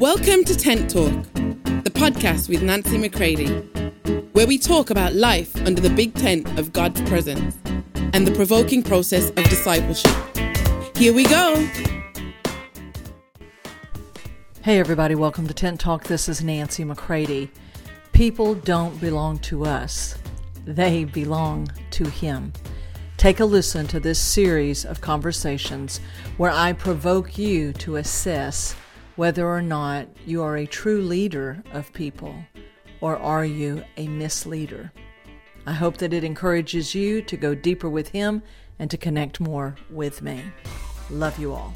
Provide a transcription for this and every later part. Welcome to Tent Talk, the podcast with Nancy McCready, where we talk about life under the big tent of God's presence and the provoking process of discipleship. Here we go. Hey everybody, welcome to Tent Talk. This is Nancy McCready. People don't belong to us. They belong to Him. Take a listen to this series of conversations where I provoke you to assess whether or not you are a true leader of people, or are you a misleader? I hope that it encourages you to go deeper with Him and to connect more with me. Love you all.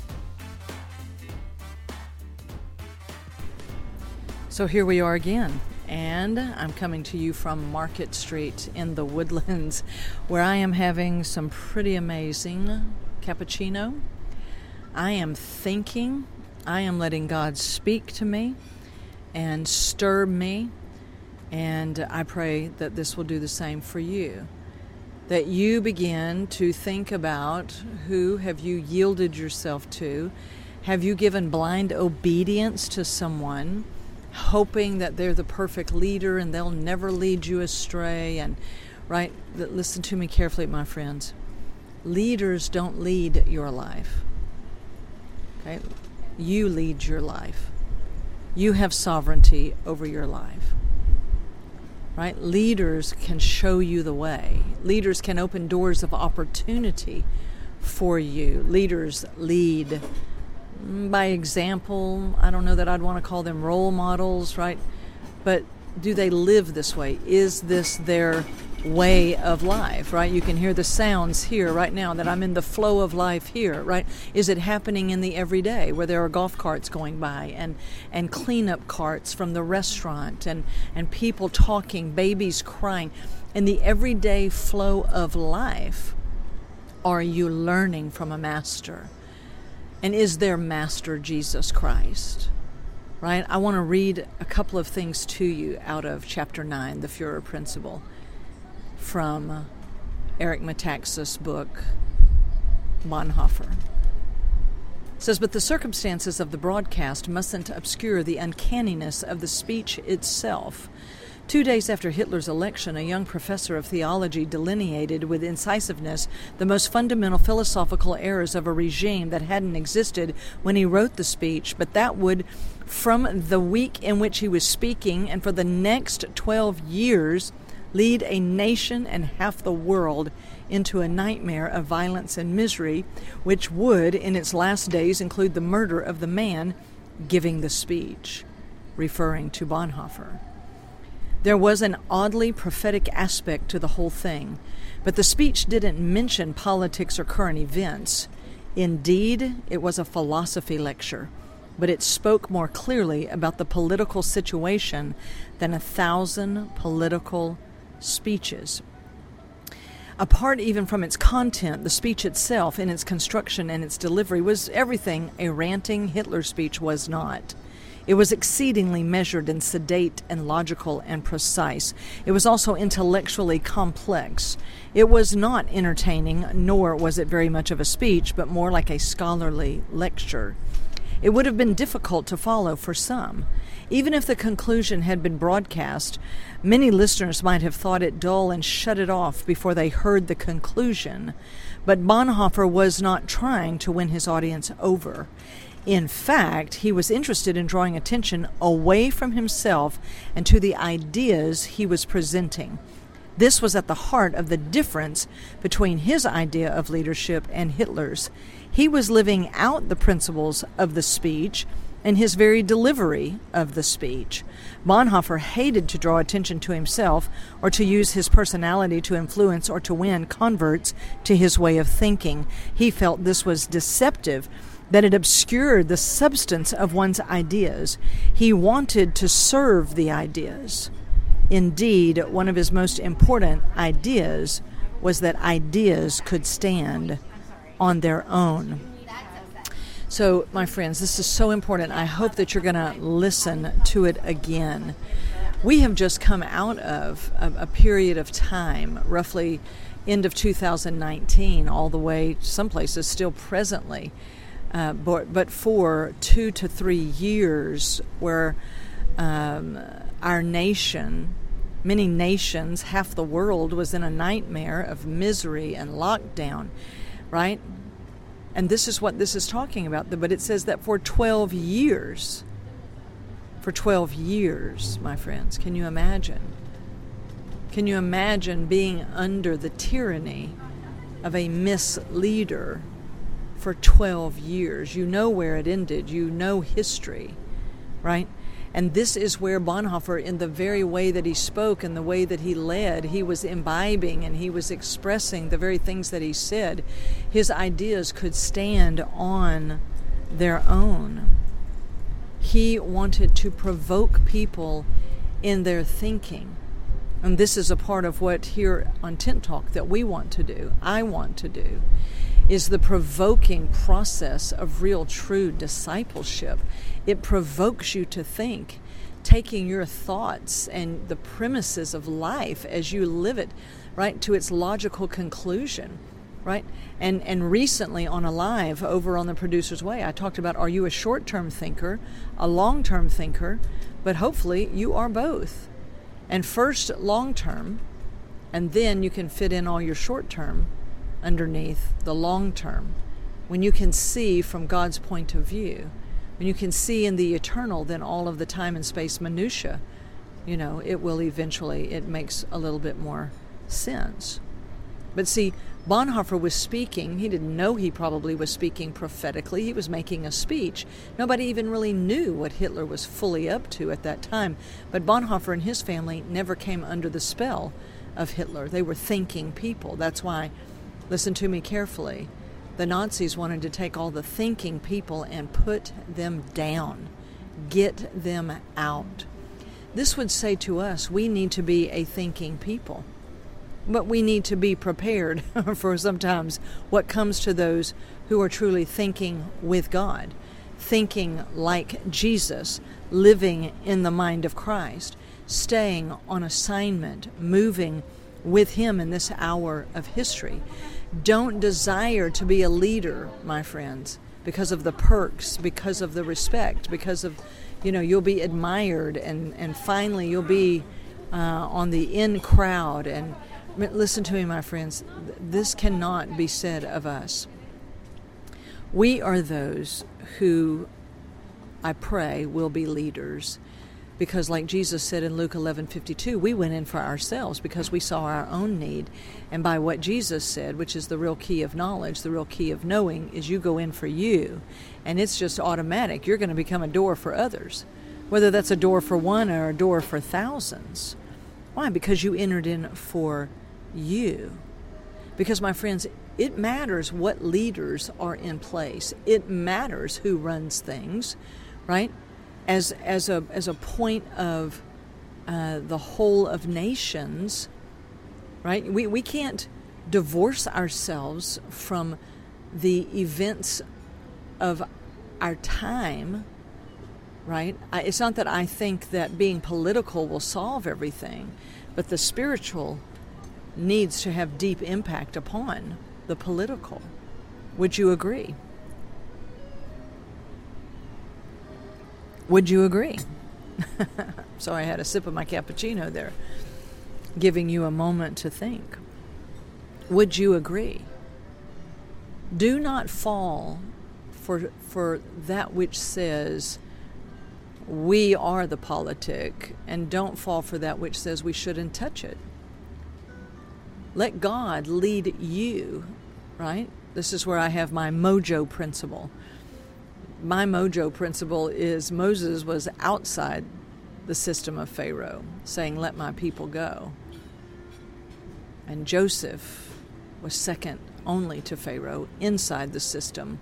So here we are again, and I'm coming to you from Market Street in the Woodlands, where I am having some pretty amazing cappuccino. I am thinking. I am letting God speak to me and stir me, and I pray that this will do the same for you, that you begin to think about who have you yielded yourself to. Have you given blind obedience to someone, hoping that they're the perfect leader and they'll never lead you astray? And right, listen to me carefully, my friends. Leaders don't lead your life. Okay? You lead your life. You have sovereignty over your life, right? Leaders can show you the way. Leaders can open doors of opportunity for you. Leaders lead by example. I don't know that I'd want to call them role models, right? But do they live this way? Is this their way of life, right? You can hear the sounds here right now that I'm in the flow of life here, right? Is it happening in the everyday where there are golf carts going by and cleanup carts from the restaurant and people talking, babies crying? In the everyday flow of life, are you learning from a master? And is their master Jesus Christ? Right? I want to read a couple of things to you out of chapter 9, the Führer Principle, from Eric Metaxas' book, Bonhoeffer. It says, "But the circumstances of the broadcast mustn't obscure the uncanniness of the speech itself. 2 days after Hitler's election, a young professor of theology delineated with incisiveness the most fundamental philosophical errors of a regime that hadn't existed when he wrote the speech, but that would, from the week in which he was speaking and for the next 12 years, lead a nation and half the world into a nightmare of violence and misery, which would, in its last days, include the murder of the man giving the speech," referring to Bonhoeffer. "There was an oddly prophetic aspect to the whole thing, but the speech didn't mention politics or current events. Indeed, it was a philosophy lecture, but it spoke more clearly about the political situation than 1,000 political speeches. Apart even from its content, the speech itself, in its construction and its delivery, was everything a ranting Hitler speech was not. It was exceedingly measured and sedate and logical and precise. It was also intellectually complex. It was not entertaining, nor was it very much of a speech, but more like a scholarly lecture. It would have been difficult to follow for some. Even if the conclusion had been broadcast, many listeners might have thought it dull and shut it off before they heard the conclusion. But Bonhoeffer was not trying to win his audience over. In fact, he was interested in drawing attention away from himself and to the ideas he was presenting. This was at the heart of the difference between his idea of leadership and Hitler's. He was living out the principles of the speech and his very delivery of the speech. Bonhoeffer hated to draw attention to himself or to use his personality to influence or to win converts to his way of thinking. He felt this was deceptive, that it obscured the substance of one's ideas. He wanted to serve the ideas. Indeed, one of his most important ideas was that ideas could stand on their own." So, my friends, this is so important. I hope that you're going to listen to it again. We have just come out of a period of time, roughly end of 2019, all the way, some places still presently, but for 2 to 3 years, where our nation, many nations, half the world was in a nightmare of misery and lockdown, right? And this is what this is talking about. But it says that for 12 years, my friends, can you imagine? Can you imagine being under the tyranny of a misleader for 12 years? You know where it ended. You know history, right? And this is where Bonhoeffer, in the very way that he spoke and the way that he led, he was imbibing and he was expressing the very things that he said. His ideas could stand on their own. He wanted to provoke people in their thinking. And this is a part of what here on Tent Talk that we want to do, I want to do, is the provoking process of real, true discipleship. It provokes you to think, taking your thoughts and the premises of life as you live it, right, to its logical conclusion, right? And recently on Alive, over on The Producer's Way, I talked about, are you a short-term thinker, a long-term thinker? But hopefully you are both. And first, long-term, and then you can fit in all your short-term underneath the long term, when you can see from God's point of view, when you can see in the eternal, then all of the time and space minutia, you know, it will eventually, it makes a little bit more sense. But see, Bonhoeffer was speaking. He didn't know he probably was speaking prophetically. He was making a speech. Nobody even really knew what Hitler was fully up to at that time. But Bonhoeffer and his family never came under the spell of Hitler. They were thinking people. That's why, listen to me carefully, the Nazis wanted to take all the thinking people and put them down, get them out. This would say to us, we need to be a thinking people, but we need to be prepared for sometimes what comes to those who are truly thinking with God, thinking like Jesus, living in the mind of Christ, staying on assignment, moving with Him in this hour of history. Don't desire to be a leader, my friends, because of the perks, because of the respect, because of, you know, you'll be admired and finally you'll be on the in crowd. And listen to me, my friends, this cannot be said of us. We are those who, I pray, will be leaders. Because like Jesus said in Luke 11:52, we went in for ourselves because we saw our own need. And by what Jesus said, which is the real key of knowledge, the real key of knowing, is you go in for you. And it's just automatic. You're going to become a door for others, whether that's a door for one or a door for thousands. Why? Because you entered in for you. Because, my friends, it matters what leaders are in place. It matters who runs things, right? As a point of the whole of nations, right? We can't divorce ourselves from the events of our time, right? It's not that I think that being political will solve everything, but the spiritual needs to have deep impact upon the political. Would you agree? Would you agree? So I had a sip of my cappuccino there, giving you a moment to think. Would you agree? Do not fall for that which says we are the politic, and don't fall for that which says we shouldn't touch it. Let God lead you, right? This is where I have my mojo principle. My mojo principle is Moses was outside the system of Pharaoh, saying, let my people go. And Joseph was second only to Pharaoh, inside the system,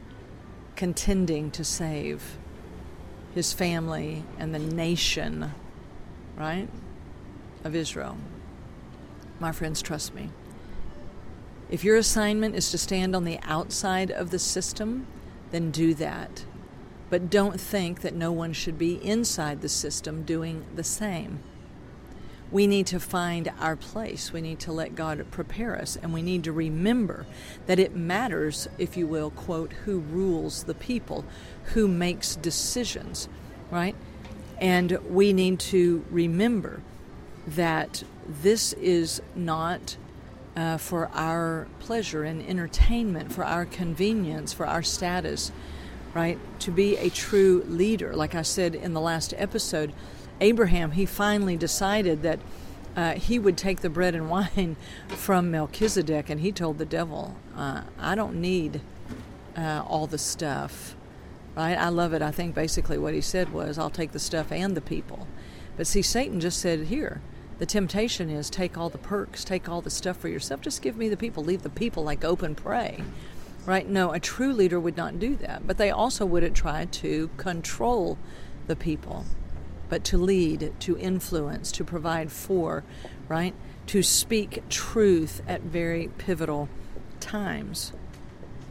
contending to save his family and the nation, right, of Israel. My friends, trust me. If your assignment is to stand on the outside of the system, then do that. But don't think that no one should be inside the system doing the same. we need to find our place. We need to let God prepare us, and we need to remember that it matters, if you will, quote, who rules the people, who makes decisions, right? And we need to remember that this is not for our pleasure and entertainment, for our convenience, for our status, right? To be a true leader, like I said in the last episode, Abraham, he finally decided that he would take the bread and wine from Melchizedek, and he told the devil, I don't need all the stuff, right? I love it. I think basically what he said was, I'll take the stuff and the people. But see, Satan just said, here, the temptation is take all the perks, take all the stuff for yourself, just give me the people, leave the people like open prey, right? No, a true leader would not do that, but they also wouldn't try to control the people, but to lead, to influence, to provide for, right? To speak truth at very pivotal times.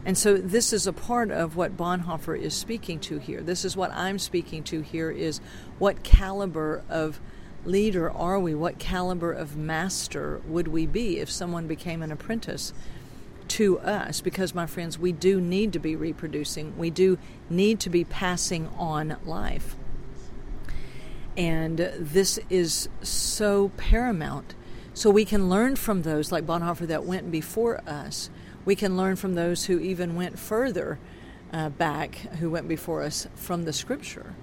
And so this is a part of what Bonhoeffer is speaking to here. This is what I'm speaking to here, is what caliber of leader are we? What caliber of master would we be if someone became an apprentice to us? Because, my friends, we do need to be reproducing. We do need to be passing on life. And this is so paramount. So we can learn from those like Bonhoeffer that went before us. We can learn from those who even went further back, who went before us, from the Scripture.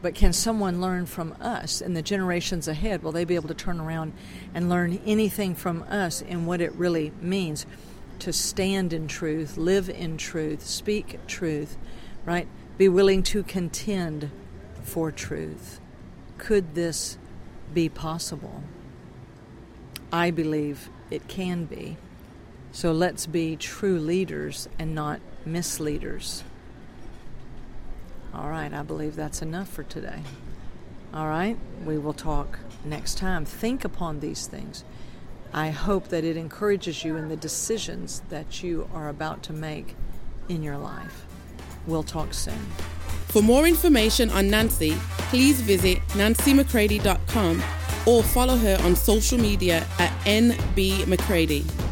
But can someone learn from us in the generations ahead? Will they be able to turn around and learn anything from us in what it really means to stand in truth, live in truth, speak truth, right? Be willing to contend for truth. Could this be possible? I believe it can be. So let's be true leaders and not misleaders. All right, I believe that's enough for today. All right, we will talk next time. Think upon these things. I hope that it encourages you in the decisions that you are about to make in your life. We'll talk soon. For more information on Nancy, please visit nancymccready.com or follow her on social media at nbmccready.